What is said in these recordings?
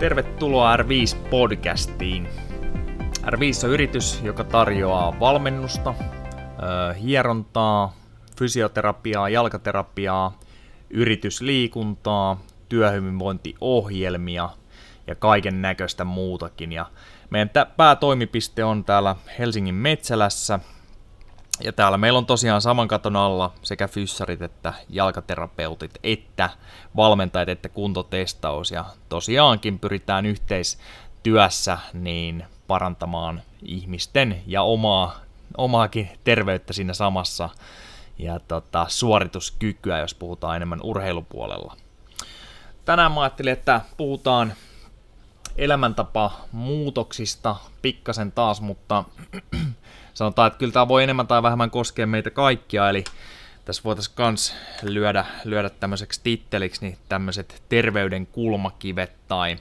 Tervetuloa R5-podcastiin. R5 on yritys, joka tarjoaa valmennusta, hierontaa, fysioterapiaa, jalkaterapiaa, yritysliikuntaa, työhyvinvointiohjelmia ja kaiken näköistä muutakin. Ja meidän päätoimipiste on täällä Helsingin Metsälässä. Ja täällä meillä on tosiaan saman katon alla sekä fyssarit että jalkaterapeutit, että valmentajat, että kuntotestaus. Ja tosiaankin pyritään yhteistyössä niin parantamaan ihmisten ja omaakin terveyttä siinä samassa ja suorituskykyä, jos puhutaan enemmän urheilupuolella. Tänään mä ajattelin, että puhutaan elämäntapamuutoksista pikkasen taas, mutta sanotaan, että kyllä tämä voi enemmän tai vähemmän koskea meitä kaikkia, eli tässä voitaisiin myös lyödä tämmöiseksi titteliksi niin tämmöiset terveyden kulmakivet tai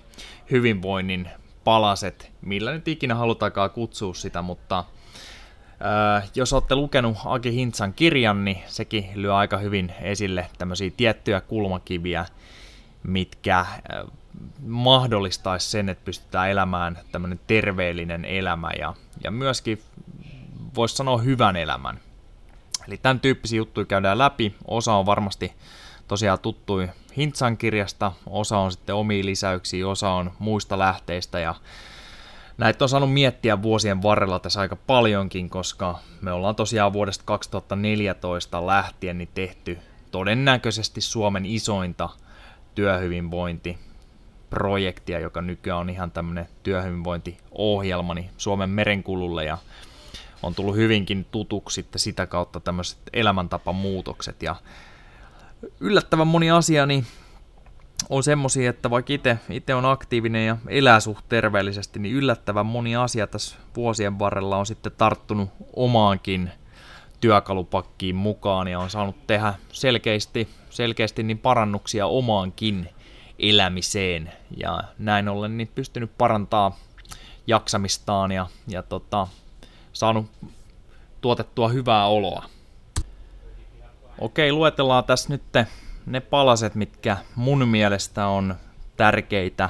hyvinvoinnin palaset, millä nyt ikinä halutaankaan kutsua sitä, mutta jos olette lukenut Aki Hintsan kirjan, niin sekin lyö aika hyvin esille tämmöisiä tiettyjä kulmakiviä, mitkä mahdollistaisi sen, että pystytään elämään tämmöinen terveellinen elämä ja myöskin voisi sanoa hyvän elämän. Eli tämän tyyppisiä juttuja käydään läpi. Osa on varmasti tosiaan tuttui Hintsan kirjasta, osa on sitten omia lisäyksiä, osa on muista lähteistä ja näitä on saanut miettiä vuosien varrella tässä aika paljonkin, koska me ollaan tosiaan vuodesta 2014 lähtien niin tehty todennäköisesti Suomen isointa työhyvinvointiprojektia, joka nykyään on ihan tämmöinen työhyvinvointiohjelma niin Suomen merenkululle ja on tullut hyvinkin tutuksi sitä kautta tämmöiset elämäntapamuutokset. Ja yllättävän moni asia niin on semmoisia, että vaikka itse on aktiivinen ja elää suht terveellisesti, niin yllättävän moni asia tässä vuosien varrella on sitten tarttunut omaankin työkalupakkiin mukaan ja on saanut tehdä selkeästi niin parannuksia omaankin elämiseen. Ja näin ollen niin pystynyt parantamaan jaksamistaan ja saanut tuotettua hyvää oloa. Okei, luetellaan tässä nyt ne palaset, mitkä mun mielestä on tärkeitä,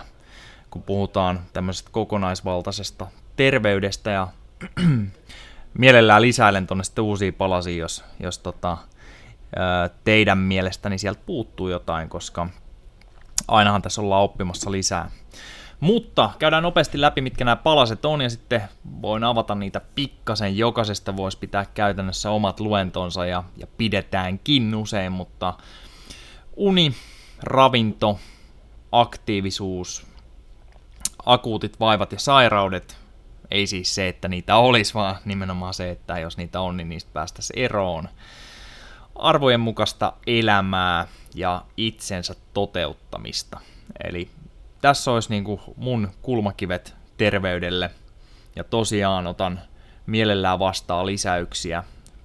kun puhutaan tämmöisestä kokonaisvaltaisesta terveydestä ja mielellään lisäilen tuonne sitten uusia palasia, jos teidän mielestäni sieltä puuttuu jotain, koska ainahan tässä ollaan oppimassa lisää. Mutta käydään nopeasti läpi, mitkä nämä palaset on, ja sitten voin avata niitä pikkasen. Jokaisesta voisi pitää käytännössä omat luentonsa, ja pidetäänkin usein, mutta uni, ravinto, aktiivisuus, akuutit vaivat ja sairaudet. Ei siis se, että niitä olisi, vaan nimenomaan se, että jos niitä on, niin niistä päästäisiin eroon. Arvojen mukaista elämää ja itsensä toteuttamista. Eli tässä olisi niin kuin mun kulmakivet terveydelle. Ja tosiaan otan mielellään vastaan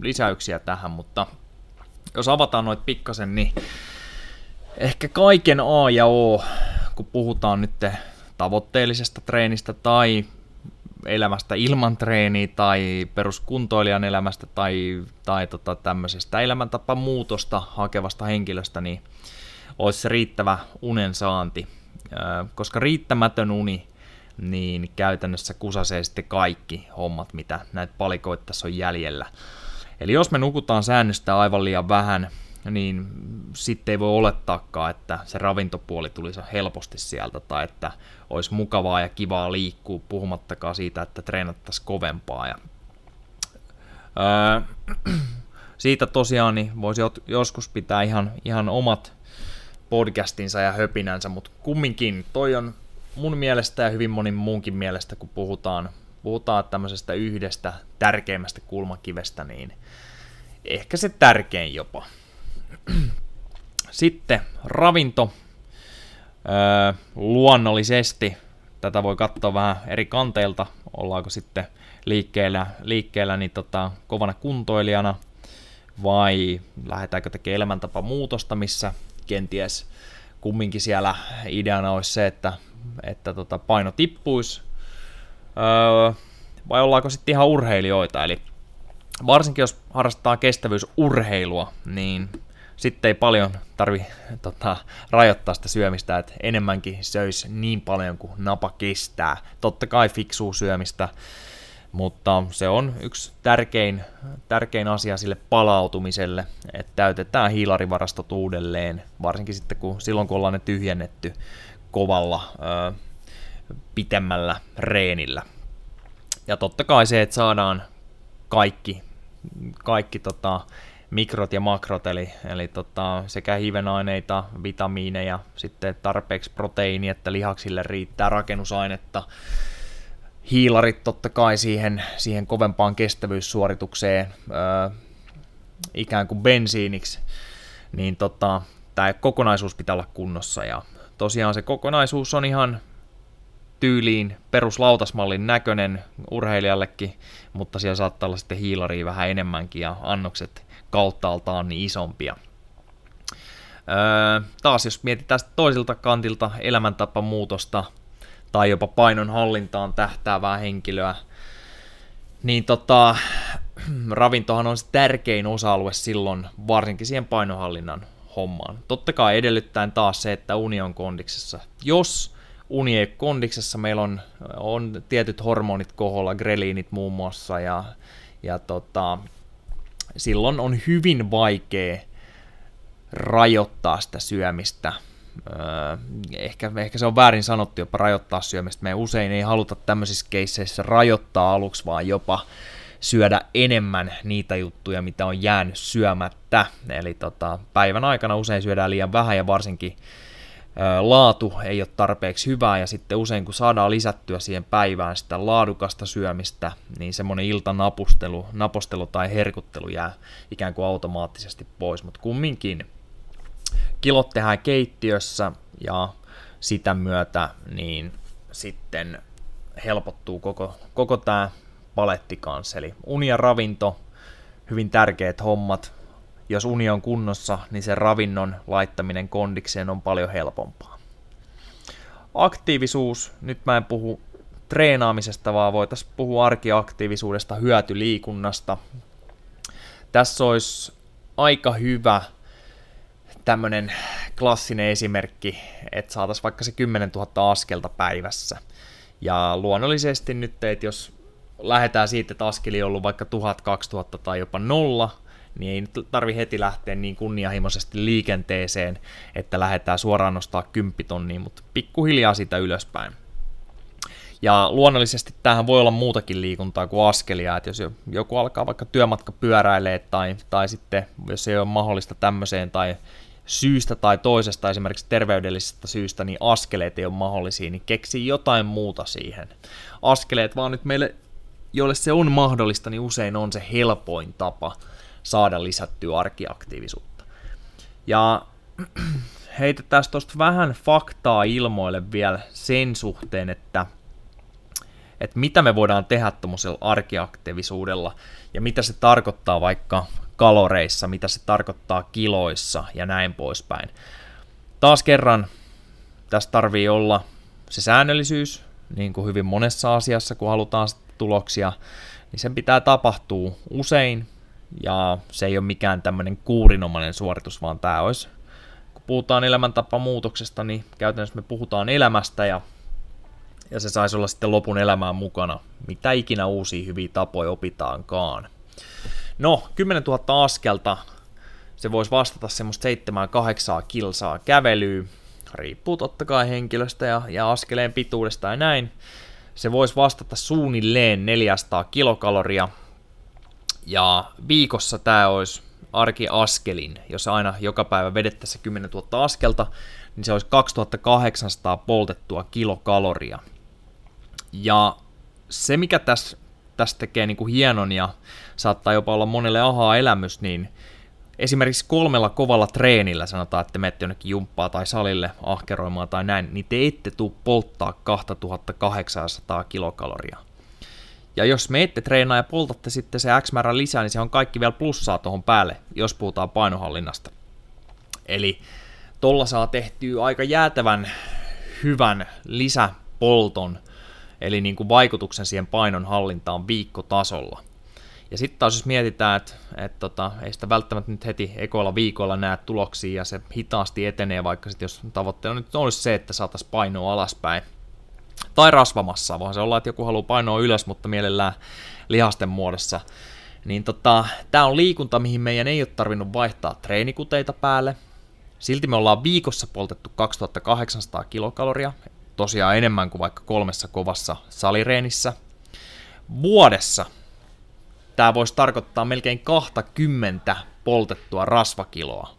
lisäyksiä tähän, mutta jos avataan noit pikkasen, niin ehkä kaiken A ja O, kun puhutaan nyt tavoitteellisesta treenistä tai elämästä ilman treeniä tai peruskuntoilijan elämästä tai tämmöisestä elämäntapamuutosta hakevasta henkilöstä, niin olisi se riittävä unen saanti. Koska riittämätön uni, niin käytännössä kusasee sitten kaikki hommat, mitä näitä palikoita tässä on jäljellä. Eli jos me nukutaan säännöstä aivan liian vähän, niin sitten ei voi olettaakaan, että se ravintopuoli tulisi helposti sieltä tai että olisi mukavaa ja kivaa liikkua, puhumattakaan siitä, että treenattaisiin kovempaa. Ja siitä tosiaan niin voisi joskus pitää ihan omat podcastinsa ja höpinänsä, mutta kumminkin toi on mun mielestä ja hyvin monin muunkin mielestä, kun puhutaan tämmöisestä yhdestä tärkeimmästä kulmakivestä, niin ehkä se tärkein jopa. Sitten ravinto. Luonnollisesti tätä voi katsoa vähän eri kanteilta, ollaanko sitten liikkeellä niin kovana kuntoilijana vai lähdetäänkö tekemään elämäntapamuutosta, missä kenties kumminkin siellä ideana olisi se, että paino tippuisi, vai ollaanko sitten ihan urheilijoita. Eli varsinkin jos harrastetaan kestävyysurheilua, niin sitten ei paljon tarvi rajoittaa sitä syömistä, että enemmänkin söisi niin paljon kuin napa kestää. Totta kai fiksuu syömistä, mutta se on yksi tärkein asia sille palautumiselle, että täytetään hiilarivarastot uudelleen, varsinkin sitten silloin kun ollaan ne tyhjennetty kovalla pitemmällä reenillä. Ja totta kai se, että saadaan kaikki mikrot ja makrot, eli sekä hivenaineita, vitamiineja, sitten tarpeeksi proteiinia, että lihaksille riittää rakennusainetta. Hiilarit totta kai siihen kovempaan kestävyyssuoritukseen ikään kuin bensiiniksi, niin tämä kokonaisuus pitää olla kunnossa. Ja tosiaan se kokonaisuus on ihan tyyliin peruslautasmallin näköinen urheilijallekin, mutta siellä saattaa olla sitten hiilaria vähän enemmänkin ja annokset kauttaaltaan niin isompia. Taas jos mietitään toiselta kantilta elämäntapamuutosta tai jopa painonhallintaan tähtäävää henkilöä, niin ravintohan on se tärkein osa-alue silloin, varsinkin siihen painonhallinnan hommaan. Totta kai edellyttäen taas se, että uni on kondiksessa. Jos uni ei ole kondiksessa, meillä on tietyt hormonit koholla, greliinit muun muassa, ja silloin on hyvin vaikea rajoittaa sitä syömistä. Ehkä se on väärin sanottu jopa rajoittaa syömistä. Me usein ei haluta tämmöisissä keisseissä rajoittaa aluksi, vaan jopa syödä enemmän niitä juttuja, mitä on jäänyt syömättä. Eli päivän aikana usein syödään liian vähän ja varsinkin laatu ei ole tarpeeksi hyvää, ja sitten usein kun saadaan lisättyä siihen päivään sitä laadukasta syömistä, niin semmoinen iltanapostelu tai herkuttelu jää ikään kuin automaattisesti pois, mutta kumminkin kilot tehdään keittiössä ja sitä myötä niin sitten helpottuu koko tämä paletti kanssa, eli uni ja ravinto, hyvin tärkeät hommat. Jos uni on kunnossa, niin sen ravinnon laittaminen kondikseen on paljon helpompaa. Aktiivisuus, nyt mä en puhu treenaamisesta, vaan voitaisiin puhua arkiaktiivisuudesta, hyötyliikunnasta. Tässä olisi aika hyvä tämmönen klassinen esimerkki, että saataisiin vaikka se 10 000 askelta päivässä. Ja luonnollisesti nyt, että jos lähdetään siitä, että askeli on ollut vaikka 1000, 2000 tai jopa 0, niin ei nyt tarvi heti lähteä niin kunnianhimoisesti liikenteeseen, että lähdetään suoraan nostaa 10 000, mutta pikkuhiljaa sitä ylöspäin. Ja luonnollisesti tämähän voi olla muutakin liikuntaa kuin askelia, että jos joku alkaa vaikka työmatka pyöräilee tai sitten jos ei ole mahdollista tämmöiseen tai syystä tai toisesta, esimerkiksi terveydellisestä syystä, niin askeleet ei ole mahdollisia, niin keksi jotain muuta siihen. Askeleet vaan nyt meille, joille se on mahdollista, niin usein on se helpoin tapa saada lisättyä arkiaktiivisuutta. Ja heitetään tuosta vähän faktaa ilmoille vielä sen suhteen, että mitä me voidaan tehdä tuommoisella arkiaktiivisuudella ja mitä se tarkoittaa vaikka kaloreissa, mitä se tarkoittaa kiloissa ja näin poispäin. Taas kerran tässä tarvii olla se säännöllisyys, niin kuin hyvin monessa asiassa, kun halutaan tuloksia, niin sen pitää tapahtua usein. Ja se ei ole mikään tämmöinen kuurinomainen suoritus, vaan tämä olisi, kun puhutaan elämäntapamuutoksesta, niin käytännössä me puhutaan elämästä ja se saisi olla sitten lopun elämään mukana, mitä ikinä uusia hyviä tapoja opitaankaan. No, 10 000 askelta, se voisi vastata semmoista 7-8 kilsaa kävelyä, riippuu totta kai henkilöstä ja askeleen pituudesta ja näin. Se voisi vastata suunnilleen 400 kilokaloria. Ja viikossa tämä olisi arkiaskelin, jos aina joka päivä vedettäisiin 10 000 askelta, niin se olisi 2800 poltettua kilokaloria. Ja se, mikä tässä tekee niin kuin hienon ja saattaa jopa olla monelle aha-elämys, niin esimerkiksi 3 kovalla treenillä, sanotaan, että menette jonnekin jumppaa tai salille ahkeroimaan tai näin, niin te ette tule polttaa 2800 kilokaloria. Ja jos me ette treenaa ja poltatte sitten se X määrän lisää, niin se on kaikki vielä plussaa tuohon päälle, jos puhutaan painonhallinnasta. Eli tuolla saa tehtyä aika jäätävän hyvän lisäpolton, eli niin kuin vaikutuksen siihen painonhallintaan viikkotasolla. Ja sitten taas jos mietitään, että ei sitä välttämättä nyt heti ekoilla viikolla näe tuloksia ja se hitaasti etenee, vaikka sitten jos tavoitteena nyt olisi se, että saataisiin painoa alaspäin. Tai rasvamassaa, voihan se olla, että joku haluaa painoa ylös, mutta mielellään lihasten muodossa. Niin tää on liikunta, mihin meidän ei ole tarvinnut vaihtaa treenikuteita päälle. Silti me ollaan viikossa poltettu 2800 kilokaloria, tosiaan enemmän kuin vaikka 3 kovassa salireenissä. Vuodessa tämä voisi tarkoittaa melkein 20 poltettua rasvakiloa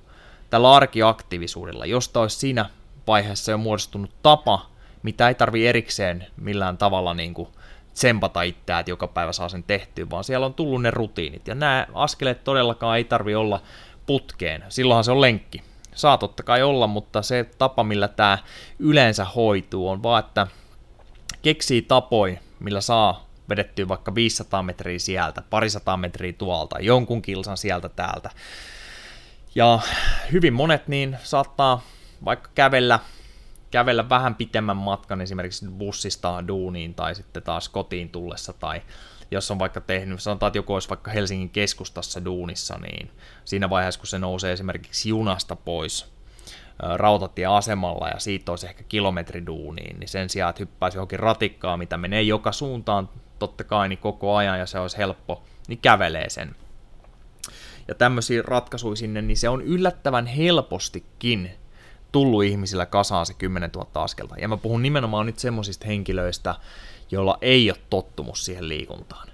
tällä arkiaktiivisuudella, josta olisi siinä vaiheessa jo muodostunut tapa, mitä ei tarvitse erikseen millään tavalla niin kuin tsempata itseään, että joka päivä saa sen tehtyä, vaan siellä on tullut ne rutiinit. Ja nämä askeleet todellakaan ei tarvitse olla putkeen, silloinhan se on lenkki. Saa totta kai olla, mutta se tapa, millä tämä yleensä hoituu, on vaan, että keksii tapoja, millä saa vedettyä vaikka 500 metriä sieltä, parisataa metriä tuolta, jonkun kilsan sieltä täältä. Ja hyvin monet niin saattaa vaikka kävellä vähän pitemmän matkan esimerkiksi bussista duuniin tai sitten taas kotiin tullessa, tai jos on vaikka tehnyt, sanotaan, että joku olisi vaikka Helsingin keskustassa duunissa, niin siinä vaiheessa, kun se nousee esimerkiksi junasta pois rautatieasemalla ja siitä olisi ehkä kilometri duuniin, niin sen sijaan, että hyppäisi johonkin ratikkaan, mitä menee joka suuntaan totta kai niin koko ajan ja se olisi helppo, niin kävelee sen. Ja tämmöisiä ratkaisuja sinne, niin se on yllättävän helpostikin tullut ihmisillä kasaan se 10 000 askelta. Ja mä puhun nimenomaan nyt semmoisista henkilöistä, joilla ei ole tottumus siihen liikuntaan.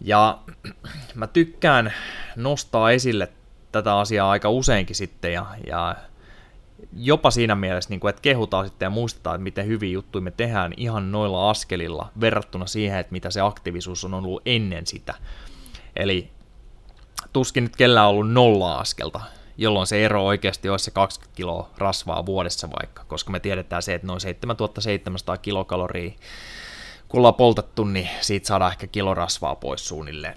Ja mä tykkään nostaa esille tätä asiaa aika useinkin sitten, ja jopa siinä mielessä, niin kun, että kehutaan sitten ja muistetaan, että miten hyviä juttuja me tehdään ihan noilla askelilla verrattuna siihen, että mitä se aktiivisuus on ollut ennen sitä. Eli tuskin nyt kellään on ollut 0 askelta, jolloin se ero oikeasti olisi se 20 kiloa rasvaa vuodessa vaikka, koska me tiedetään se, että noin 7700 kilokaloria kun ollaan poltettu, niin siitä saadaan ehkä kilo rasvaa pois suunnilleen.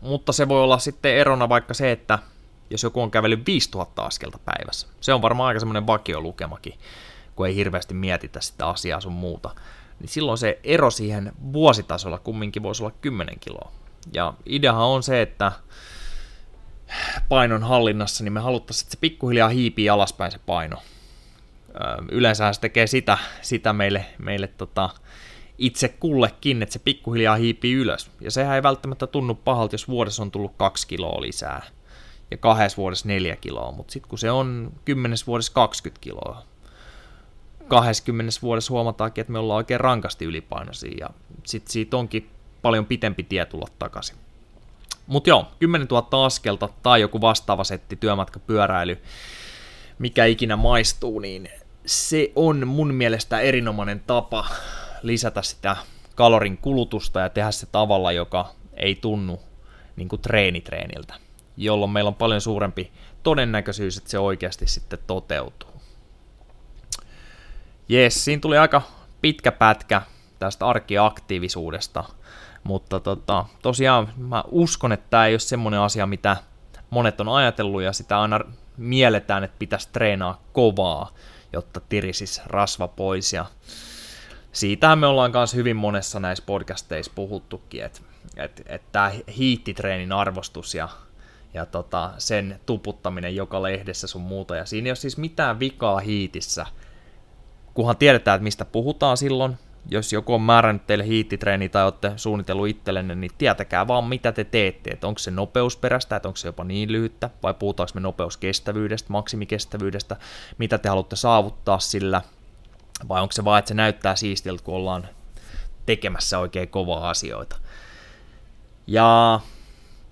Mutta se voi olla sitten erona vaikka se, että jos joku on kävellyt 5000 askelta päivässä, se on varmaan aika semmoinen vakiolukemakin, kun ei hirveästi mietitä sitä asiaa sun muuta, niin silloin se ero siihen vuositasolla kumminkin voisi olla 10 kiloa. Ja ideahan on se, että painon hallinnassa niin me haluttaisiin, että se pikkuhiljaa hiipii alaspäin se paino. Yleensä se tekee sitä meille itse kullekin, että se pikkuhiljaa hiipii ylös. Ja sehän ei välttämättä tunnu pahalta, jos vuodessa on tullut 2 kiloa lisää ja 2 vuodessa 4 kiloa, mutta sitten kun se on 10 vuodessa 20 kiloa, 20 vuodessa huomataankin, että me ollaan oikein rankasti ylipainoisia ja sitten siitä onkin paljon pitempi tie tulla takaisin. Mutta joo, 10 000 askelta tai joku vastaava setti, työmatkapyöräily, mikä ikinä maistuu, niin se on mun mielestä erinomainen tapa lisätä sitä kalorin kulutusta ja tehdä se tavalla, joka ei tunnu niin kuin treenitreeniltä, jolloin meillä on paljon suurempi todennäköisyys, että se oikeasti sitten toteutuu. Jes, siinä tuli aika pitkä pätkä tästä arkiaktiivisuudesta, mutta tosiaan mä uskon, että tämä ei ole semmoinen asia, mitä monet on ajatellut ja sitä aina mielletään, että pitäisi treenaa kovaa, jotta tirisisi rasva pois. Ja siitähän me ollaan kanssa hyvin monessa näissä podcasteissa puhuttukin, että tämä hiihtitreenin arvostus ja sen tuputtaminen joka lehdessä sun muuta. Ja siinä ei ole siis mitään vikaa hiihtissä, kunhan tiedetään, että mistä puhutaan silloin. Jos joku on määrännyt teille hiihtitreeniä tai olette suunnitellut itsellenne, niin tietäkää vaan mitä te teette, että onko se nopeusperäistä, että onko se jopa niin lyhyttä, vai puhutaanko me nopeuskestävyydestä, maksimikestävyydestä, mitä te haluatte saavuttaa sillä, vai onko se vaan, että se näyttää siistiltä, kun ollaan tekemässä oikein kovaa asioita. Ja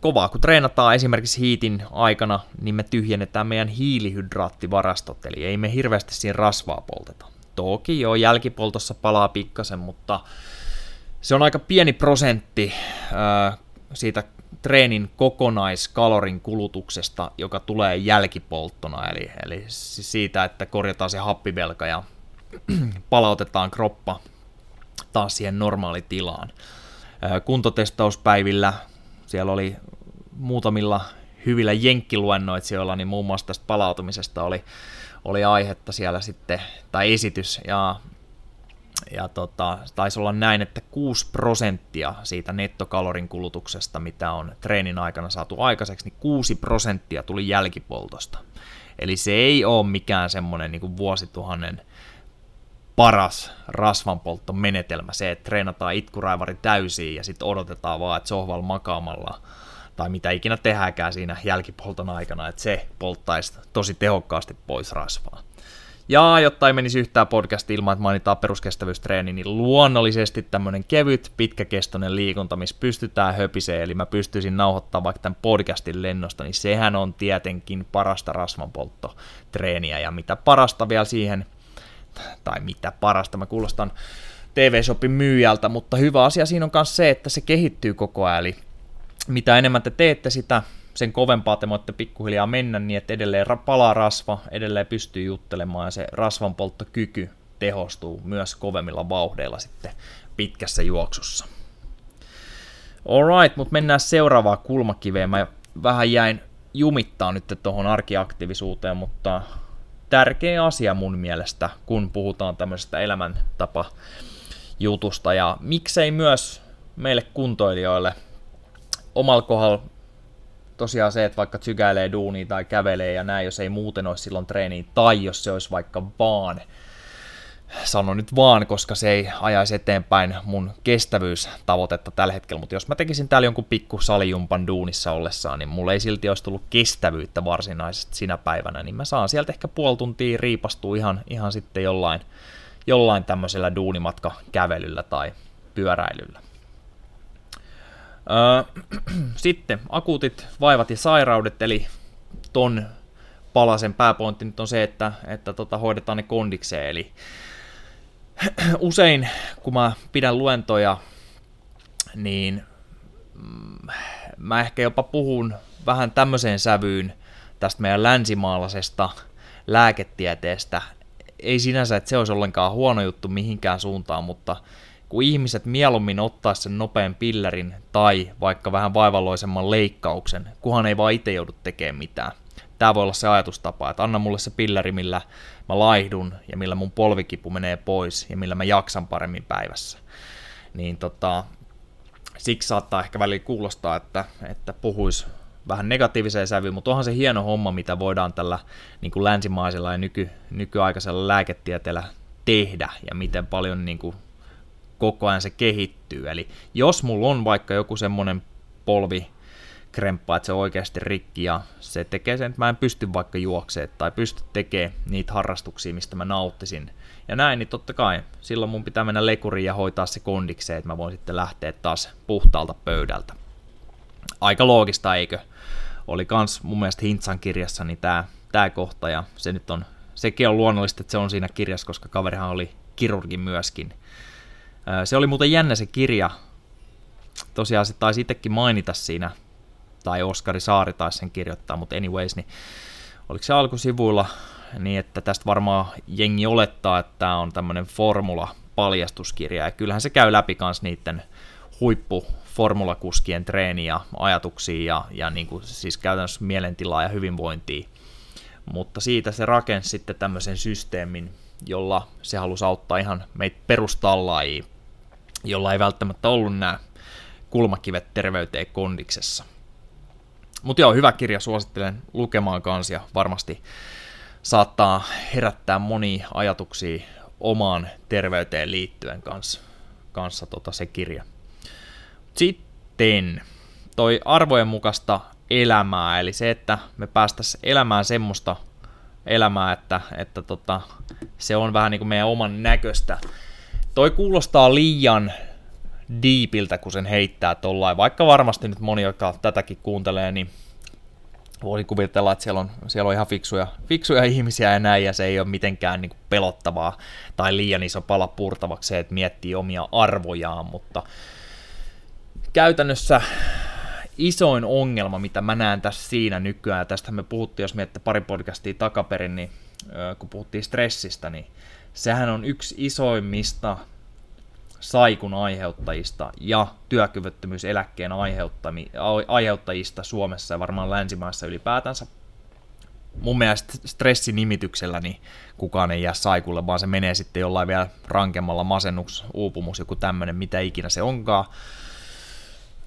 kovaa kun treenataan esimerkiksi hiitin aikana, niin me tyhjennetään meidän hiilihydraattivarastot, eli ei me hirveästi siinä rasvaa polteta. Toki joo, jälkipoltossa palaa pikkasen, mutta se on aika pieni prosentti siitä treenin kokonaiskalorin kulutuksesta, joka tulee jälkipolttona, eli siitä, että korjataan se happivelka ja palautetaan kroppa taas siihen normaalitilaan. Kuntotestauspäivillä siellä oli muutamilla hyvillä jenkkiluennoitsijoilla, niin muun muassa tästä palautumisesta oli aihetta siellä sitten, tai esitys, ja Ja taisi olla näin, että 6% siitä nettokalorin kulutuksesta, mitä on treenin aikana saatu aikaiseksi, niin 6% tuli jälkipoltosta. Eli se ei ole mikään semmoinen niin kuin vuosituhannen paras rasvanpolttomenetelmä, se, että treenataan itkuraivari täysiin ja sitten odotetaan vaan, että sohvalla makaamalla tai mitä ikinä tehdäänkään siinä jälkipolton aikana, että se polttaisi tosi tehokkaasti pois rasvaa. Ja jotta ei menisi yhtään podcast ilman, että mainitaan peruskestävyystreeni, niin luonnollisesti tämmöinen kevyt, pitkäkestoinen liikunta, missä pystytään höpiseen, eli mä pystyisin nauhoittamaan vaikka tämän podcastin lennosta, niin sehän on tietenkin parasta rasvanpolttotreeniä, ja mitä parasta vielä siihen, tai mitä parasta, mä kuulostan TV-shopin myyjältä, mutta hyvä asia siinä on myös se, että se kehittyy koko ajan, eli mitä enemmän te teette sitä, sen kovempaa te voitte pikkuhiljaa mennä niin, että edelleen palaa rasva, edelleen pystyy juttelemaan ja se rasvanpolttokyky tehostuu myös kovemmilla vauhdeilla sitten pitkässä juoksussa. Alright, mutta mennään seuraavaan kulmakiveen. Mä vähän jäin jumittaa nyt tuohon arkiaktiivisuuteen, mutta tärkeä asia mun mielestä, kun puhutaan tämmöisestä elämäntapajutusta ja miksei myös meille kuntoilijoille omalla kohdalla. Tosiaan se, että vaikka sykäilee duunia tai kävelee ja näin, jos ei muuten olisi silloin treeniä, tai jos se olisi vaikka vaan, sano nyt vaan, koska se ei ajaisi eteenpäin mun kestävyystavoitetta tällä hetkellä, mutta jos mä tekisin täällä jonkun pikku salijumpan duunissa ollessaan, niin mulla ei silti olisi tullut kestävyyttä varsinaisesti sinä päivänä, niin mä saan sieltä ehkä puoli tuntia riipastua ihan sitten jollain tämmöisellä duunimatkakävelyllä tai pyöräilyllä. Sitten akuutit vaivat ja sairaudet, eli ton palasen pääpointti nyt on se, että hoidetaan ne kondikseen, eli usein kun mä pidän luentoja, niin mä ehkä jopa puhun vähän tämmöiseen sävyyn tästä meidän länsimaalaisesta lääketieteestä, ei sinänsä, että se olisi ollenkaan huono juttu mihinkään suuntaan, mutta kun ihmiset mieluummin ottaa sen nopean pillerin tai vaikka vähän vaivalloisemman leikkauksen, kunhan ei vaan itse joudu tekemään mitään. Tämä voi olla se ajatustapa, että anna mulle se pilleri, millä mä laihdun ja millä mun polvikipu menee pois ja millä mä jaksan paremmin päivässä. Niin siksi saattaa ehkä välillä kuulostaa, että puhuisi vähän negatiiviseen sävyyn, mutta onhan se hieno homma, mitä voidaan tällä niin kuin länsimaisella ja nykyaikaisella lääketieteellä tehdä ja miten paljon niin kuin koko ajan se kehittyy, eli jos mulla on vaikka joku semmoinen polvikremppa, että se on oikeasti rikki ja se tekee sen, että mä en pysty vaikka juokseen tai pysty tekemään niitä harrastuksia, mistä mä nauttisin ja näin, niin totta kai silloin mun pitää mennä lekuriin ja hoitaa se kondikseen, että mä voin sitten lähteä taas puhtaalta pöydältä. Aika loogista, eikö? Oli kans mun mielestä Hintsan kirjassa niin tää kohta ja se nyt on, sekin on luonnollista, että se on siinä kirjassa, koska kaverihan oli kirurgi myöskin. Se oli muuten jännä se kirja, tosiaan se taisi itsekin mainita siinä, tai Oskari Saari taisi sen kirjoittaa, mutta anyways, niin oliko se alkusivuilla, niin että tästä varmaan jengi olettaa, että tämä on tämmöinen formula-paljastuskirja, ja kyllähän se käy läpi kans niiden huippuformulakuskien treeniä, ajatuksia ja niin kuin siis käytännössä mielentilaa ja hyvinvointia, mutta siitä se rakensi sitten tämmöisen systeemin, jolla se halusi auttaa ihan meitä perustallaajia, jolla ei välttämättä ollut nämä kulmakivet terveyteen kondiksessa. Mutta joo, hyvä kirja, suosittelen lukemaan kanssa ja varmasti saattaa herättää monia ajatuksia omaan terveyteen liittyen kanssa se kirja. Sitten toi arvojen mukaista elämää, eli se, että me päästäisiin elämään semmoista elämää, että se on vähän niin kuin meidän oman näköistä. Toi kuulostaa liian diipiltä, kun sen heittää tollain, vaikka varmasti nyt moni, joka tätäkin kuuntelee, niin voisin kuvitella, että siellä on ihan fiksuja ihmisiä ja näin, ja se ei ole mitenkään niin kuin pelottavaa tai liian iso pala purtavaksi se, että miettii omia arvojaan, mutta käytännössä isoin ongelma, mitä mä näen tässä siinä nykyään, ja tästä me puhuttiin, jos miettii pari podcastia takaperin, niin kun puhuttiin stressistä, niin sehän on yksi isoimmista saikun aiheuttajista ja työkyvyttömyyseläkkeen aiheuttajista Suomessa ja varmaan länsimaissa ylipäätänsä. mun mielestä stressinimityksellä niin kukaan ei jää saikulle, vaan se menee sitten jollain vielä rankemmalla, masennus, uupumus, joku tämmöinen, mitä ikinä se onkaan.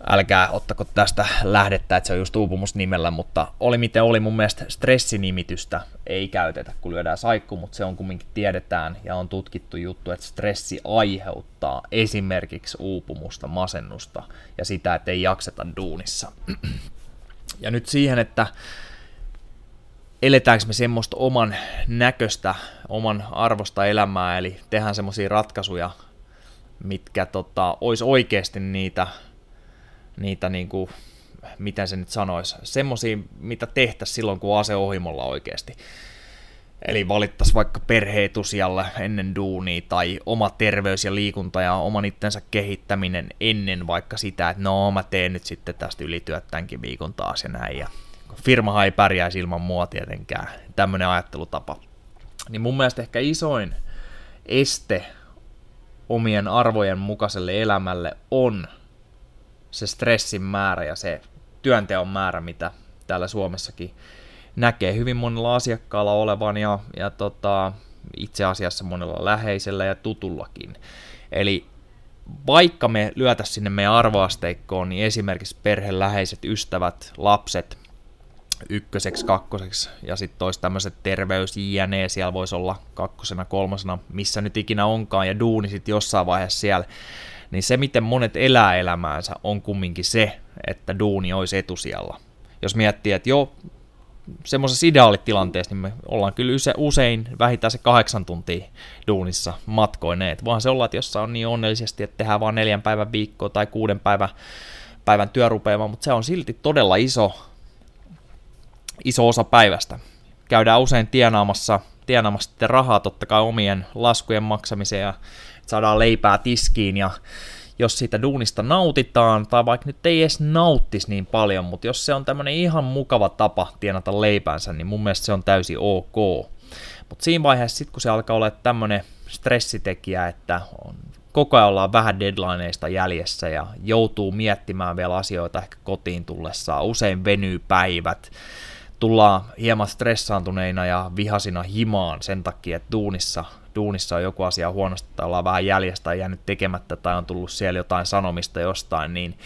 Älkää ottako tästä lähdettä, että se on just uupumusnimellä, mutta oli miten oli, mun mielestä stressinimitystä ei käytetä, kun lyödään saikku, mutta se on kumminkin tiedetään ja on tutkittu juttu, että stressi aiheuttaa esimerkiksi uupumusta, masennusta ja sitä, että ei jakseta duunissa. Ja nyt siihen, että eletäänkö me semmoista oman näköistä, oman arvosta elämää, eli tehdään semmoisia ratkaisuja, mitkä olisi oikeasti niitä niinku, miten se nyt sanoisi, semmosia, mitä tehtäisiin silloin, kun ase ohimolla oikeasti. Eli valittaisiin vaikka perhe etusijalle ennen duunia, tai oma terveys ja liikunta ja oman itsensä kehittäminen ennen vaikka sitä, että no mä teen nyt sitten tästä ylityöt tämänkin viikon taas ja näin. Ja firmahan ei pärjäisi ilman mua tietenkään, tämmöinen ajattelutapa. Niin mun mielestä ehkä isoin este omien arvojen mukaiselle elämälle on se stressin määrä ja se työnteon määrä, mitä täällä Suomessakin näkee hyvin monella asiakkaalla olevan ja itse asiassa monella läheisellä ja tutullakin. Eli vaikka me lyötäisiin sinne meidän arvoasteikkoon, niin esimerkiksi perhe, läheiset, ystävät, lapset ykköseksi, kakkoseksi ja sitten olisi tämmöiset terveys, jne, siellä voisi olla kakkosena, kolmosena, missä nyt ikinä onkaan ja duuni sitten jossain vaiheessa siellä. Niin se, miten monet elää elämäänsä, on kumminkin se, että duuni olisi etusijalla. Jos miettii, että joo, semmoisessa ideaalitilanteessa, niin me ollaan kyllä usein vähintään se 8 tuntia duunissa matkoineet, vaan se ollaan, että jossa on niin onnellisesti, että tehdään vaan 4 päivän viikkoa tai 6 päivän työrupeamaan, mutta se on silti todella iso osa päivästä. Käydään usein tienaamassa sitten rahaa totta kai omien laskujen maksamiseen ja saadaan leipää tiskiin, ja jos siitä duunista nautitaan, tai vaikka nyt ei edes nauttisi niin paljon, mutta jos se on tämmöinen ihan mukava tapa tienata leipänsä, niin mun mielestä se on täysin ok. Mutta siinä vaiheessa sitten, kun se alkaa olla tämmöinen stressitekijä, että koko ajan ollaan vähän deadlineista jäljessä, ja joutuu miettimään vielä asioita ehkä kotiin tullessaan, usein venyy päivät, tullaan hieman stressaantuneina ja vihasina himaan sen takia, että duunissa on joku asia huonosti tai ollaan vähän jäljestä tai jäänyt tekemättä tai on tullut siellä jotain sanomista jostain, niin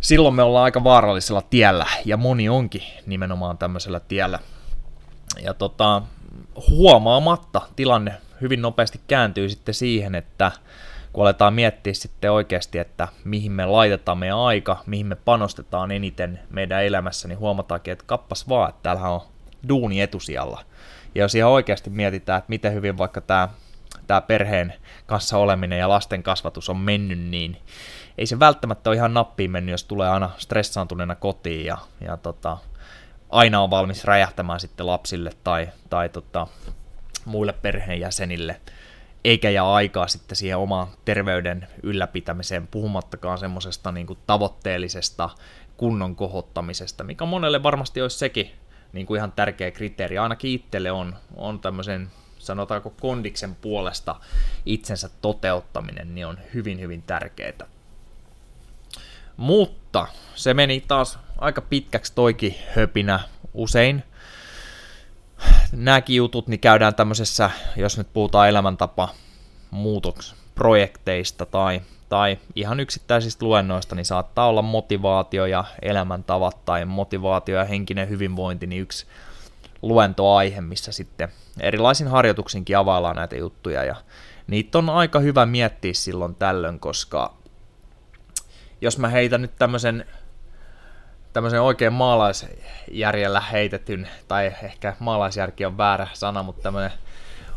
silloin me ollaan aika vaarallisella tiellä ja moni onkin nimenomaan tämmöisellä tiellä. Ja huomaamatta tilanne hyvin nopeasti kääntyy sitten siihen, että kun aletaan miettiä sitten oikeasti, että mihin me laitetaan meidän aika, mihin me panostetaan eniten meidän elämässä, niin huomataankin, että kappas vaan, että täällähän on duuni etusijalla. Ja jos ihan oikeasti mietitään, että miten hyvin vaikka tämä perheen kanssa oleminen ja lasten kasvatus on mennyt, niin ei se välttämättä ole ihan nappiin mennyt, jos tulee aina stressaantuneena kotiin ja aina on valmis räjähtämään sitten lapsille tai muille perheenjäsenille. Eikä jää aikaa sitten siihen omaan terveyden ylläpitämiseen, puhumattakaan semmoisesta niin kuin tavoitteellisesta kunnon kohottamisesta, mikä monelle varmasti olisi sekin niin kuin ihan tärkeä kriteeri. Ainakin itselle on tämmöisen, sanotaanko kondiksen puolesta itsensä toteuttaminen, niin on hyvin, hyvin tärkeää. Mutta se meni taas aika pitkäksi toikin höpinä usein. Nämäkin jutut niin käydään tämmöisessä, jos nyt puhutaan elämäntapamuutosprojekteista tai ihan yksittäisistä luennoista, niin saattaa olla motivaatio ja elämäntavat tai motivaatio ja henkinen hyvinvointi, niin yksi luentoaihe, missä sitten erilaisin harjoituksinkin availlaan näitä juttuja ja niitä on aika hyvä miettiä silloin tällöin, koska jos mä heitän nyt tämmöisen oikein maalaisjärjellä heitetyn, tai ehkä maalaisjärki on väärä sana, mutta tämmöinen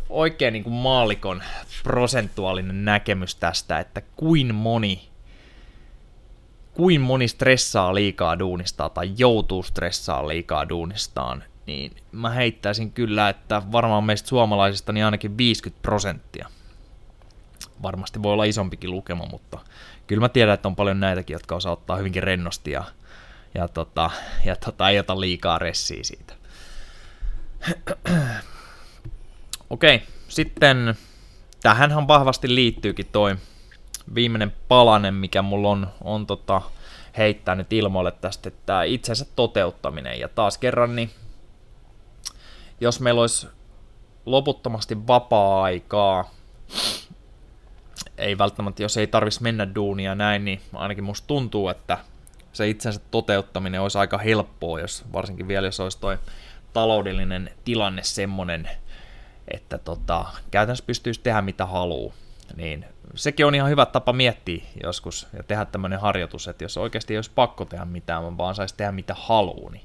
oikein niin kuin maallikon prosentuaalinen näkemys tästä, että kuin moni stressaa liikaa duunistaan tai joutuu stressaamaan liikaa duunistaan, niin mä heittäisin kyllä, että varmaan meistä suomalaisista niin ainakin 50%. Varmasti voi olla isompikin lukema, mutta kyllä mä tiedän, että on paljon näitäkin, jotka osaa ottaa hyvinkin rennosti ja ei ota liikaa ressiä siitä. Okei, sitten tähänhan vahvasti liittyykin toi viimeinen palanen, mikä mulla on heittänyt ilmoille tästä, että itsensä toteuttaminen. Ja taas kerran, niin jos meillä olisi loputtomasti vapaa-aikaa, ei välttämättä, jos ei tarvitsisi mennä duunia näin, niin ainakin musta tuntuu, että se itsensä toteuttaminen olisi aika helppoa, jos varsinkin vielä jos olisi toi taloudellinen tilanne semmonen, että käytännössä pystyisi tehdä mitä haluaa. Niin sekin on ihan hyvä tapa miettiä joskus ja tehdä tämmöinen harjoitus, että jos oikeasti ei olisi pakko tehdä mitään, vaan saisi tehdä mitä haluaa, niin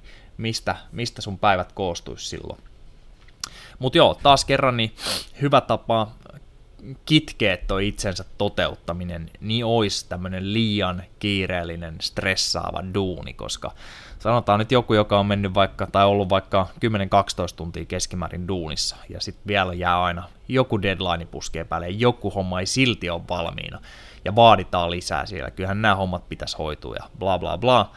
mistä sun päivät koostuisi silloin. Mutta joo, taas kerran niin hyvä tapa kitkeä toi itsensä toteuttaminen, niin olisi tämmöinen liian kiireellinen, stressaava duuni, koska sanotaan nyt joku, joka on mennyt vaikka, tai ollut vaikka 10-12 tuntia keskimäärin duunissa, ja sitten vielä jää aina joku deadline puskee päälle, joku homma ei silti ole valmiina, ja vaaditaan lisää siellä, kyllähän nämä hommat pitäisi hoitua, ja bla bla bla.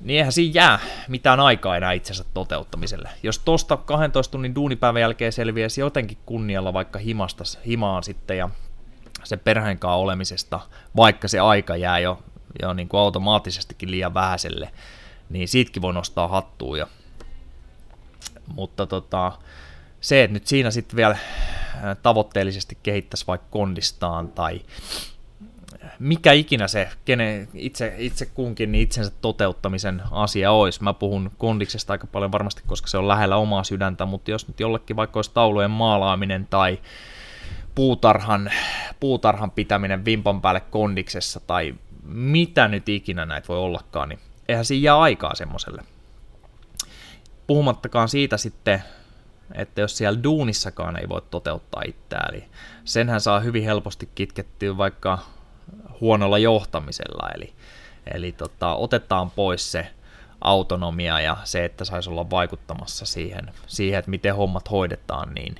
Niin eihän siinä jää mitään aikaa enää itsensä toteuttamiselle. Jos tosta 12 tunnin duunipäivän jälkeen selviäisi jotenkin kunnialla vaikka himaan sitten ja sen perheen kanssa olemisesta, vaikka se aika jää jo niin kuin automaattisestikin liian vähäiselle, niin siitäkin voi nostaa hattua. Mutta se, että nyt siinä sitten vielä tavoitteellisesti kehittäisi vaikka kondistaan tai mikä ikinä se, kenen itse kunkin niin itsensä toteuttamisen asia olisi. Mä puhun kondiksesta aika paljon varmasti, koska se on lähellä omaa sydäntä, mutta jos nyt jollekin vaikka olisi taulujen maalaaminen tai puutarhan pitäminen vimpan päälle kondiksessa tai mitä nyt ikinä näitä voi ollakaan, niin eihän siinä jää aikaa semmoselle. Puhumattakaan siitä sitten, että jos siellä duunissakaan ei voi toteuttaa itseään, eli senhän saa hyvin helposti kitkettyä vaikka huonolla johtamisella, eli otetaan pois se autonomia ja se, että saisi olla vaikuttamassa siihen, että miten hommat hoidetaan, niin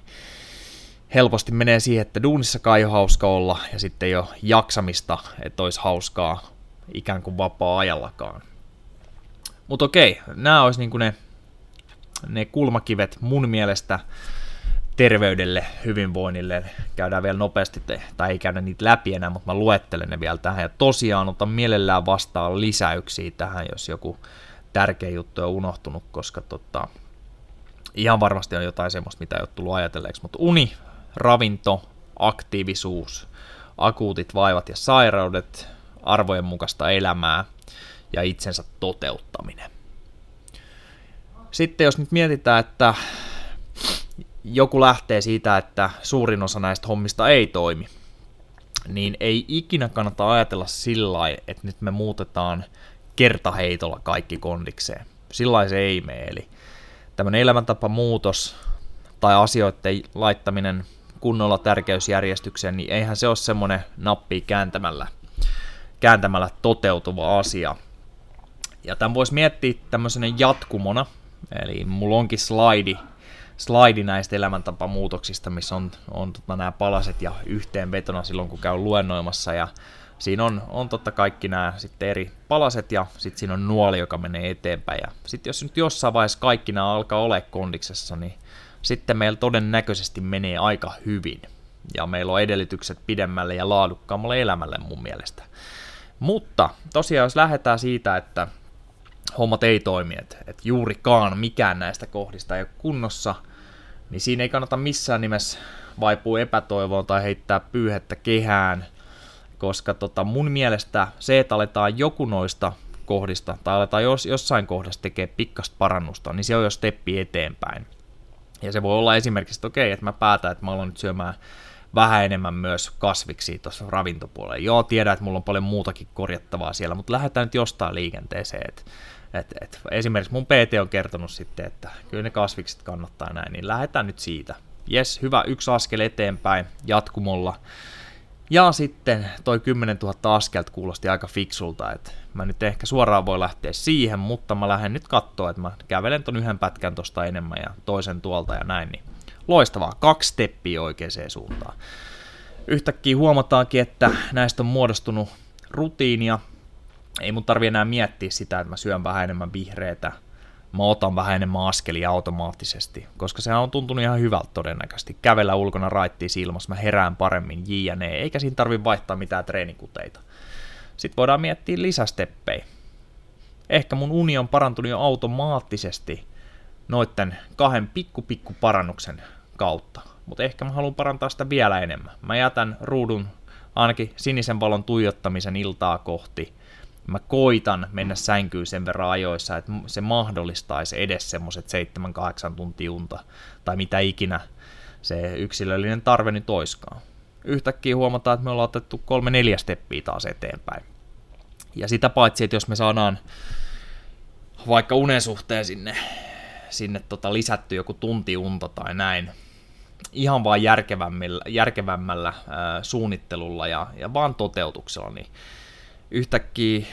helposti menee siihen, että duunissakaan ei ole hauska olla ja sitten ei ole jaksamista, että olisi hauskaa ikään kuin vapaa-ajallakaan. Mutta okei, nämä olisi niin kuin ne kulmakivet mun mielestä terveydelle, hyvinvoinnille, käydään vielä nopeasti, tai ei käydä niitä läpi enää, mutta mä luettelen ne vielä tähän, ja tosiaan otan mielellään vastaan lisäyksiä tähän, jos joku tärkeä juttu on unohtunut, koska ihan varmasti on jotain semmoista, mitä ei ole tullut ajatelleeksi, mutta uni, ravinto, aktiivisuus, akuutit vaivat ja sairaudet, arvojen mukaista elämää ja itsensä toteuttaminen. Sitten jos nyt mietitään, että joku lähtee siitä, että suurin osa näistä hommista ei toimi, niin ei ikinä kannata ajatella sillä lailla, että nyt me muutetaan kertaheitolla kaikki kondikseen. Sillä se ei mene, eli tämmöinen elämäntapamuutos tai asioiden laittaminen kunnolla tärkeysjärjestykseen, niin eihän se ole semmoinen nappia kääntämällä toteutuva asia. Ja tämän voisi miettiä tämmöisenä jatkumona, eli mulla onkin slaidi näistä elämäntapamuutoksista, missä on nämä palaset ja yhteenvetona silloin, kun käyn luennoimassa, ja siinä on totta kaikki nämä sitten eri palaset, ja sitten siinä on nuoli, joka menee eteenpäin, ja sitten jos nyt jossain vaiheessa kaikki nämä alkaa ole kondiksessa, niin sitten meillä todennäköisesti menee aika hyvin, ja meillä on edellytykset pidemmälle ja laadukkaammalle elämälle mun mielestä. Mutta tosiaan, jos lähdetään siitä, että hommat ei toimi, että juurikaan mikään näistä kohdista ei ole kunnossa, niin siinä ei kannata missään nimessä vaipua epätoivoon tai heittää pyyhettä kehään, koska mun mielestä se, että aletaan joku noista kohdista tai aletaan jossain kohdassa tekee pikkasta parannusta, niin se on jo steppi eteenpäin. Ja se voi olla esimerkiksi, että okei, että mä päätän, että mä aloin nyt syömään vähän enemmän myös kasviksia tuossa ravintopuolella. Joo, tiedän, että mulla on paljon muutakin korjattavaa siellä, mutta lähdetään nyt jostain liikenteeseen. Et esimerkiksi mun PT on kertonut sitten, että kyllä ne kasvikset kannattaa näin, niin lähdetään nyt siitä. Jes, hyvä, yksi askel eteenpäin jatkumolla. Ja sitten toi 10 000 askelta kuulosti aika fiksulta, että mä nyt ehkä suoraan voi lähteä siihen, mutta mä lähden nyt katsoa, että mä kävelen ton yhden pätkän tosta enemmän ja toisen tuolta ja näin, niin loistavaa, 2 steppiä oikeaan suuntaan. Yhtäkkiä huomataankin, että näistä on muodostunut rutiinia. Ei mun tarvi enää miettiä sitä, että mä syön vähän enemmän vihreätä, mä otan vähän enemmän askelia automaattisesti, koska sehän on tuntunut ihan hyvältä todennäköisesti. Kävellä ulkona raittiisi ilmassa, mä herään paremmin, jne. Eikä siinä tarvi vaihtaa mitään treenikuteita. Sitten voidaan miettiä lisästeppejä. Ehkä mun uni on parantunut jo automaattisesti, noitten kahden pikku parannuksen kautta. Mutta ehkä mä haluan parantaa sitä vielä enemmän. Mä jätän ruudun ainakin sinisen valon tuijottamisen iltaa kohti. Mä koitan mennä sänkyyn sen verran ajoissa, että se mahdollistaisi edes semmoiset 7-8 tuntia unta, tai mitä ikinä se yksilöllinen tarve nyt oiskaan. Yhtäkkiä huomataan, että me ollaan otettu 3-4 steppiä taas eteenpäin. Ja sitä paitsi, että jos me saadaan vaikka unen suhteen sinne lisätty joku tunti unta tai näin, ihan vaan järkevämmällä suunnittelulla ja vaan toteutuksella, niin yhtäkkiä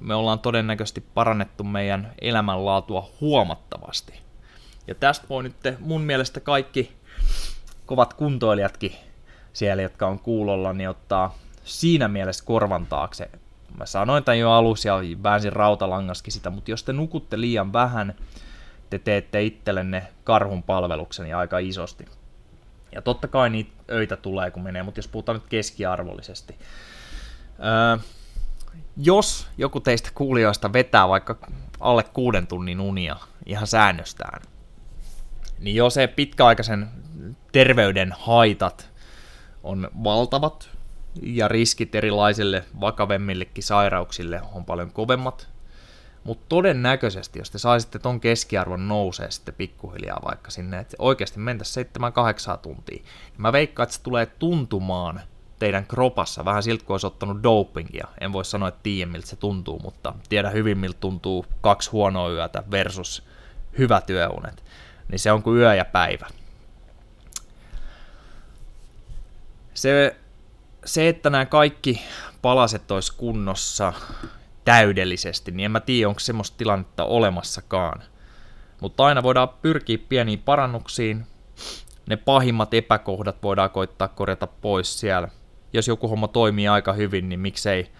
me ollaan todennäköisesti parannettu meidän elämänlaatua huomattavasti. Ja tästä voi nyt mun mielestä kaikki kovat kuntoilijatkin siellä, jotka on kuulolla, niin ottaa siinä mielessä korvan taakse. Mä sanoin tämän jo alussa ja väänsin rautalangaskin sitä, mutta jos te nukutte liian vähän, te teette itsellenne karhun palvelukseni aika isosti. Ja totta kai niitä öitä tulee, kun menee, mutta jos puhutaan nyt keskiarvollisesti. Jos joku teistä kuulijoista vetää vaikka alle 6 tunnin unia ihan säännöstään, niin jo se pitkäaikaisen terveyden haitat on valtavat ja riskit erilaisille vakavemmillekin sairauksille on paljon kovemmat. Mutta todennäköisesti, jos te saisitte ton keskiarvon nousee sitten pikkuhiljaa vaikka sinne, että oikeasti mentäisiin 7-8 tuntia, niin mä veikkaan, että se tulee tuntumaan teidän kropassa vähän siltä, kun olisi ottanut dopingia. En voi sanoa, että tiedä, miltä se tuntuu, mutta tiedän hyvin, miltä tuntuu 2 huonoa yötä versus hyvä työunet. Niin se on kuin yö ja päivä. Se että nämä kaikki palaset olisi kunnossa täydellisesti, niin en mä tiedä, onko semmoista tilannetta olemassakaan. Mutta aina voidaan pyrkiä pieniin parannuksiin. Ne pahimmat epäkohdat voidaan koittaa korjata pois siellä. Jos joku homma toimii aika hyvin, niin miksei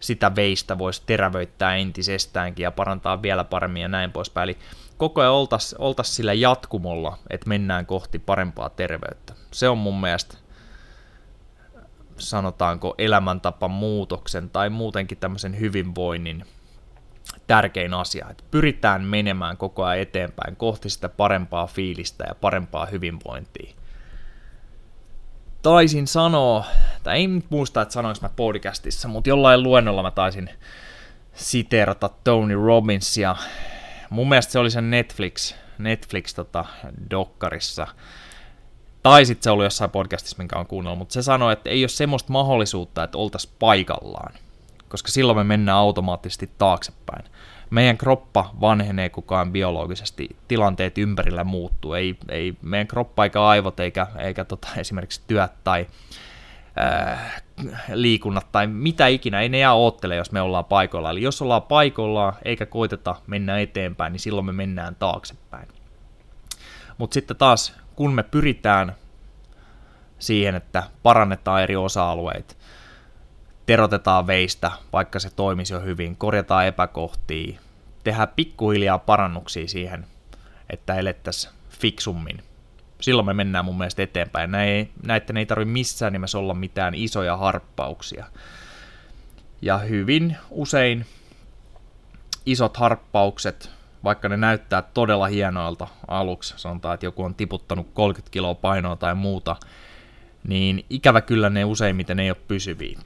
sitä veistä voisi terävöittää entisestäänkin ja parantaa vielä paremmin ja näin poispäin. Eli koko ajan oltaisiin sillä jatkumolla, että mennään kohti parempaa terveyttä. Se on mun mielestä, sanotaanko, elämäntapa muutoksen tai muutenkin tämmöisen hyvinvoinnin tärkein asia, että pyritään menemään koko ajan eteenpäin kohti sitä parempaa fiilistä ja parempaa hyvinvointia. Taisin sanoa, tai en muista, että sanoinko mä podcastissa, mutta jollain luennolla mä taisin siteerata Tony Robbinsia. Mun mielestä se oli sen Netflix-dokkarissa. Tai sitten se oli jossain podcastissa, minkä on kuunnellut, mutta se sanoi, että ei ole semmoista mahdollisuutta, että oltaisiin paikallaan, koska silloin me mennään automaattisesti taaksepäin. Meidän kroppa vanhenee kukaan biologisesti, tilanteet ympärillä muuttuu, ei meidän kroppa eikä aivot eikä esimerkiksi työt tai liikunnat tai mitä ikinä, ei ne jää oottele, jos me ollaan paikoillaan. Eli jos ollaan paikoillaan eikä koiteta mennä eteenpäin, niin silloin me mennään taaksepäin. Mutta sitten taas, kun me pyritään siihen, että parannetaan eri osa-alueita, terotetaan veistä, vaikka se toimisi jo hyvin, korjataan epäkohtia, tehdään pikkuhiljaa parannuksia siihen, että elettäisiin fiksummin. Silloin me mennään mun mielestä eteenpäin. Näitten ei tarvitse missään nimessä olla mitään isoja harppauksia. Ja hyvin usein isot harppaukset, vaikka ne näyttää todella hienoilta aluksi, sanotaan, että joku on tiputtanut 30 kiloa painoa tai muuta, niin ikävä kyllä ne useimmiten ei ole pysyviä.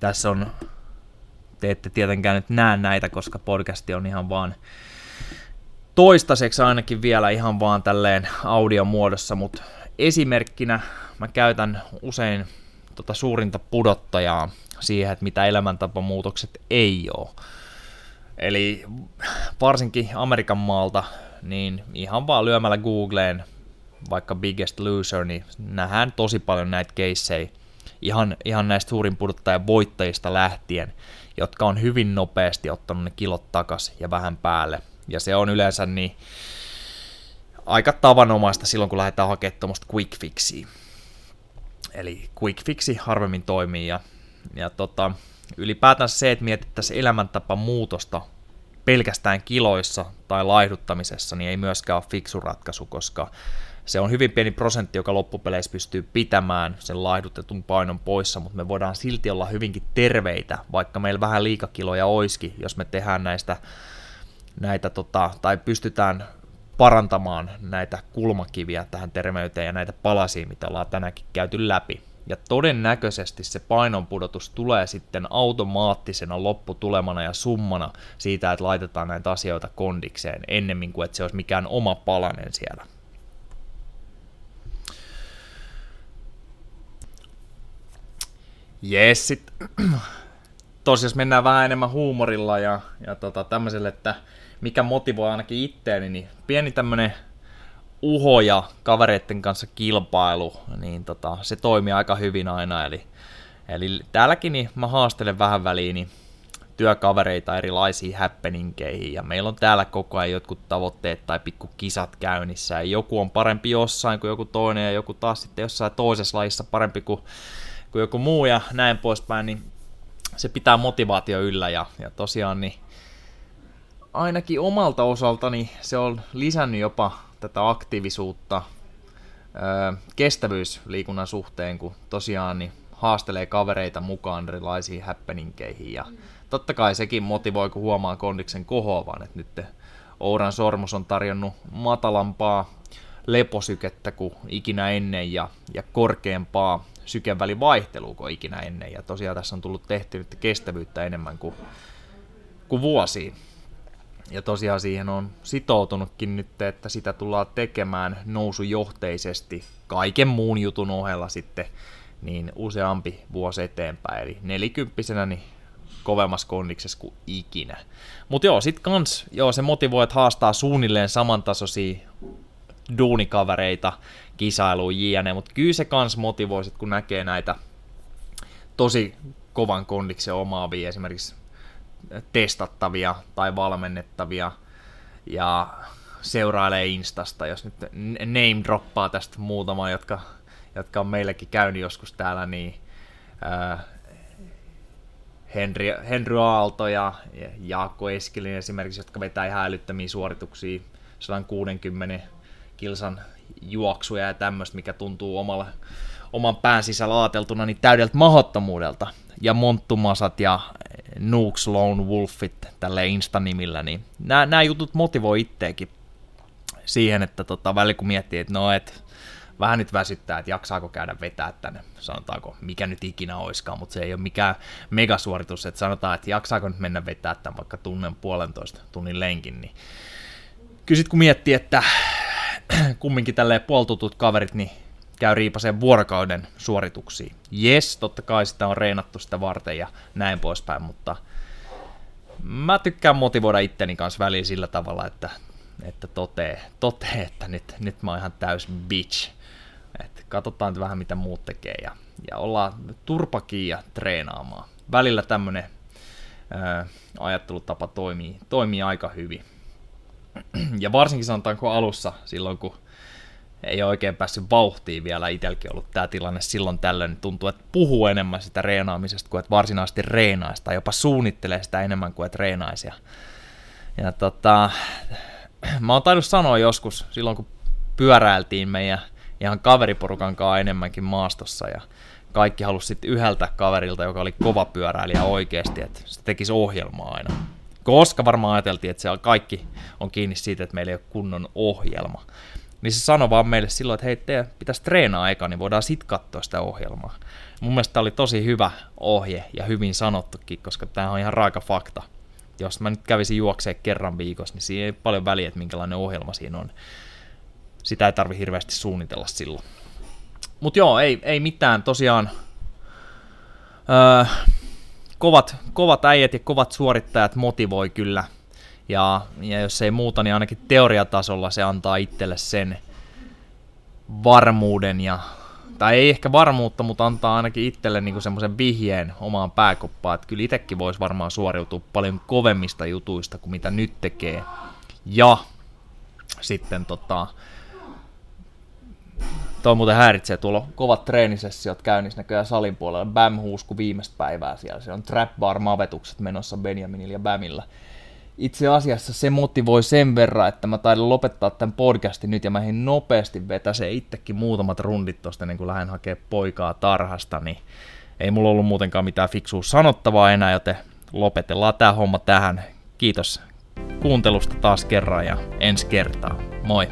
Tässä on, te ette tietenkään nyt näe näitä, koska podcasti on ihan vaan toistaiseksi ainakin vielä ihan vaan tälleen audiomuodossa, mutta esimerkkinä mä käytän usein suurinta pudottajaa siihen, että mitä elämäntapamuutokset ei ole. Eli varsinkin Amerikan maalta, niin ihan vaan lyömällä Googleen vaikka Biggest Loser, niin nähdään tosi paljon näitä keissejä. Ihan näistä suurin pudottajan voittajista lähtien, jotka on hyvin nopeasti ottanut ne kilot takas ja vähän päälle. Ja se on yleensä niin aika tavanomaista silloin, kun lähdetään hakemaan tuommoista quick fixia. Eli quick fixi harvemmin toimii. Ja ylipäätään se, että mietittäisiin elämäntapamuutosta pelkästään kiloissa tai laihduttamisessa, niin ei myöskään ole fiksu ratkaisu, koska se on hyvin pieni prosentti, joka loppupeleissä pystyy pitämään sen laihdutetun painon poissa, mutta me voidaan silti olla hyvinkin terveitä, vaikka meillä vähän liikakiloja olisikin, jos me tehdään näistä näitä, tai pystytään parantamaan näitä kulmakiviä tähän terveyteen ja näitä palasia, mitä ollaan tänäänkin käyty läpi. Ja todennäköisesti se painonpudotus tulee sitten automaattisena lopputulemana ja summana siitä, että laitetaan näitä asioita kondikseen, ennemmin kuin että se olisi mikään oma palanen siellä. Jes, sit tosiaan mennään vähän enemmän huumorilla ja tämmöiselle, että mikä motivoi ainakin itteeni, niin pieni tämmönen uho ja kavereiden kanssa kilpailu, niin se toimii aika hyvin aina. Eli täälläkin niin mä haastelen vähän väliin niin työkavereita erilaisiin happeningeihin, ja meillä on täällä koko ajan jotkut tavoitteet tai pikkukisat käynnissä, ja joku on parempi jossain kuin joku toinen, ja joku taas sitten jossain toisessa lajissa parempi kuin joku muu, ja näin poispäin, niin se pitää motivaatio yllä, ja tosiaan niin ainakin omalta osaltani se on lisännyt jopa tätä aktiivisuutta kestävyysliikunnan suhteen, kun tosiaan niin haastelee kavereita mukaan erilaisiin happeningeihin. Ja totta kai sekin motivoi, kun huomaa kondiksen kohoavan, että nyt Ouran sormus on tarjonnut matalampaa leposykettä kuin ikinä ennen ja korkeampaa sykevälivaihtelua kuin ikinä ennen. Ja tosiaan tässä on tullut tehty nyt kestävyyttä enemmän kuin vuosiin. Ja tosiaan siihen on sitoutunutkin nyt, että sitä tullaan tekemään nousujohteisesti kaiken muun jutun ohella sitten niin useampi vuosi eteenpäin. Eli 40-vuotiaana niin kovemmassa kondiksessa kuin ikinä. Mutta joo, sit kans joo, se motivoi, että haastaa suunnilleen samantasoisia duunikavereita kisailuun jne. Mutta kyllä se kans motivoi, sit, kun näkee näitä tosi kovan kondiksen omaavia esimerkiksi testattavia tai valmennettavia, ja seurailee Instasta, jos nyt name-droppaa tästä muutama, jotka on meilläkin käynyt joskus täällä, niin Henry Aalto ja Jaakko Eskilin esimerkiksi, jotka vetää ihan älyttömiä suorituksia, 160 kilsan juoksuja ja tämmöistä, mikä tuntuu oman pään sisällä aateltuna niin täydeltä mahottomuudelta. Ja monttumasat ja Nooks Lone Wolfit tälle Insta-nimillä, niin nämä jutut motivoi itteekin siihen, että välillä kun miettii, että vähän nyt väsyttää, että jaksaako käydä vetää tänne, sanotaanko, mikä nyt ikinä oiskaan, mutta se ei ole mikään megasuoritus, että sanotaan, että jaksaako nyt mennä vetää tämän vaikka 1,5 tunnin lenkin, niin kyllä sit kun miettii, että kumminkin tälleen puoltutut kaverit, niin käy riipaseen vuorokauden suorituksiin. Jes, totta kai sitä on reenattu sitä varten ja näin poispäin, mutta mä tykkään motivoida itteni kanssa väliin sillä tavalla, että totee että nyt mä oon ihan täys bitch. Et katsotaan nyt vähän mitä muut tekee ja ollaan turpakia treenaamaan. Välillä tämmönen ajattelutapa toimii aika hyvin. Ja varsinkin sanotaanko alussa silloin, kun ei ole oikein päässyt vauhtiin vielä, itselläkin ollut tämä tilanne silloin tällöin, niin tuntuu, että puhuu enemmän sitä reenaamisesta kuin että varsinaisesti reenaisi, tai jopa suunnittelee sitä enemmän kuin että reenaisi. Ja mä oon tainnut sanoa joskus, silloin kun pyöräiltiin meidän ihan kaveriporukan kanssa enemmänkin maastossa, ja kaikki halusi sitten yhdeltä kaverilta, joka oli kova pyöräilijä oikeasti, että se tekisi ohjelmaa aina. Koska varmaan ajateltiin, että se kaikki on kiinni siitä, että meillä ei ole kunnon ohjelma. Niin se sanoi vaan meille silloin, että hei, teidän pitäisi treenaa eka, niin voidaan sit katsoa sitä ohjelmaa. Mun mielestä tämä oli tosi hyvä ohje ja hyvin sanottukin, koska tämä on ihan raaka fakta. Jos mä nyt kävisin juokseen kerran viikossa, niin siinä ei paljon väliä, että minkälainen ohjelma siinä on. Sitä ei tarvi hirveästi suunnitella silloin. Mut joo, ei mitään. Tosiaan kovat äijät ja kovat suorittajat motivoi kyllä. Ja jos ei muuta, niin ainakin teoriatasolla se antaa itselle sen varmuuden, tai ei ehkä varmuutta, mutta antaa ainakin itselle niinku semmoisen vihjeen omaan pääkoppaan, että kyllä itsekin voisi varmaan suoriutua paljon kovemmista jutuista kuin mitä nyt tekee. Ja sitten toi muuten häiritsee, tuolla on kovat treenisessiot käynnissä näköjään salin puolella, Bam huusku viimeistä päivää siellä, se on trap bar mavetukset menossa Benjaminilla ja Bamilla. Itse asiassa se motivoi sen verran, että mä taidan lopettaa tämän podcastin nyt ja mä hin nopeasti vetäseen itsekin muutamat rundit tosta ennen kuin lähden hakemaan poikaa tarhasta, niin ei mulla ollut muutenkaan mitään fiksua sanottavaa enää, joten lopetellaan tää homma tähän. Kiitos kuuntelusta taas kerran ja ensi kertaa. Moi!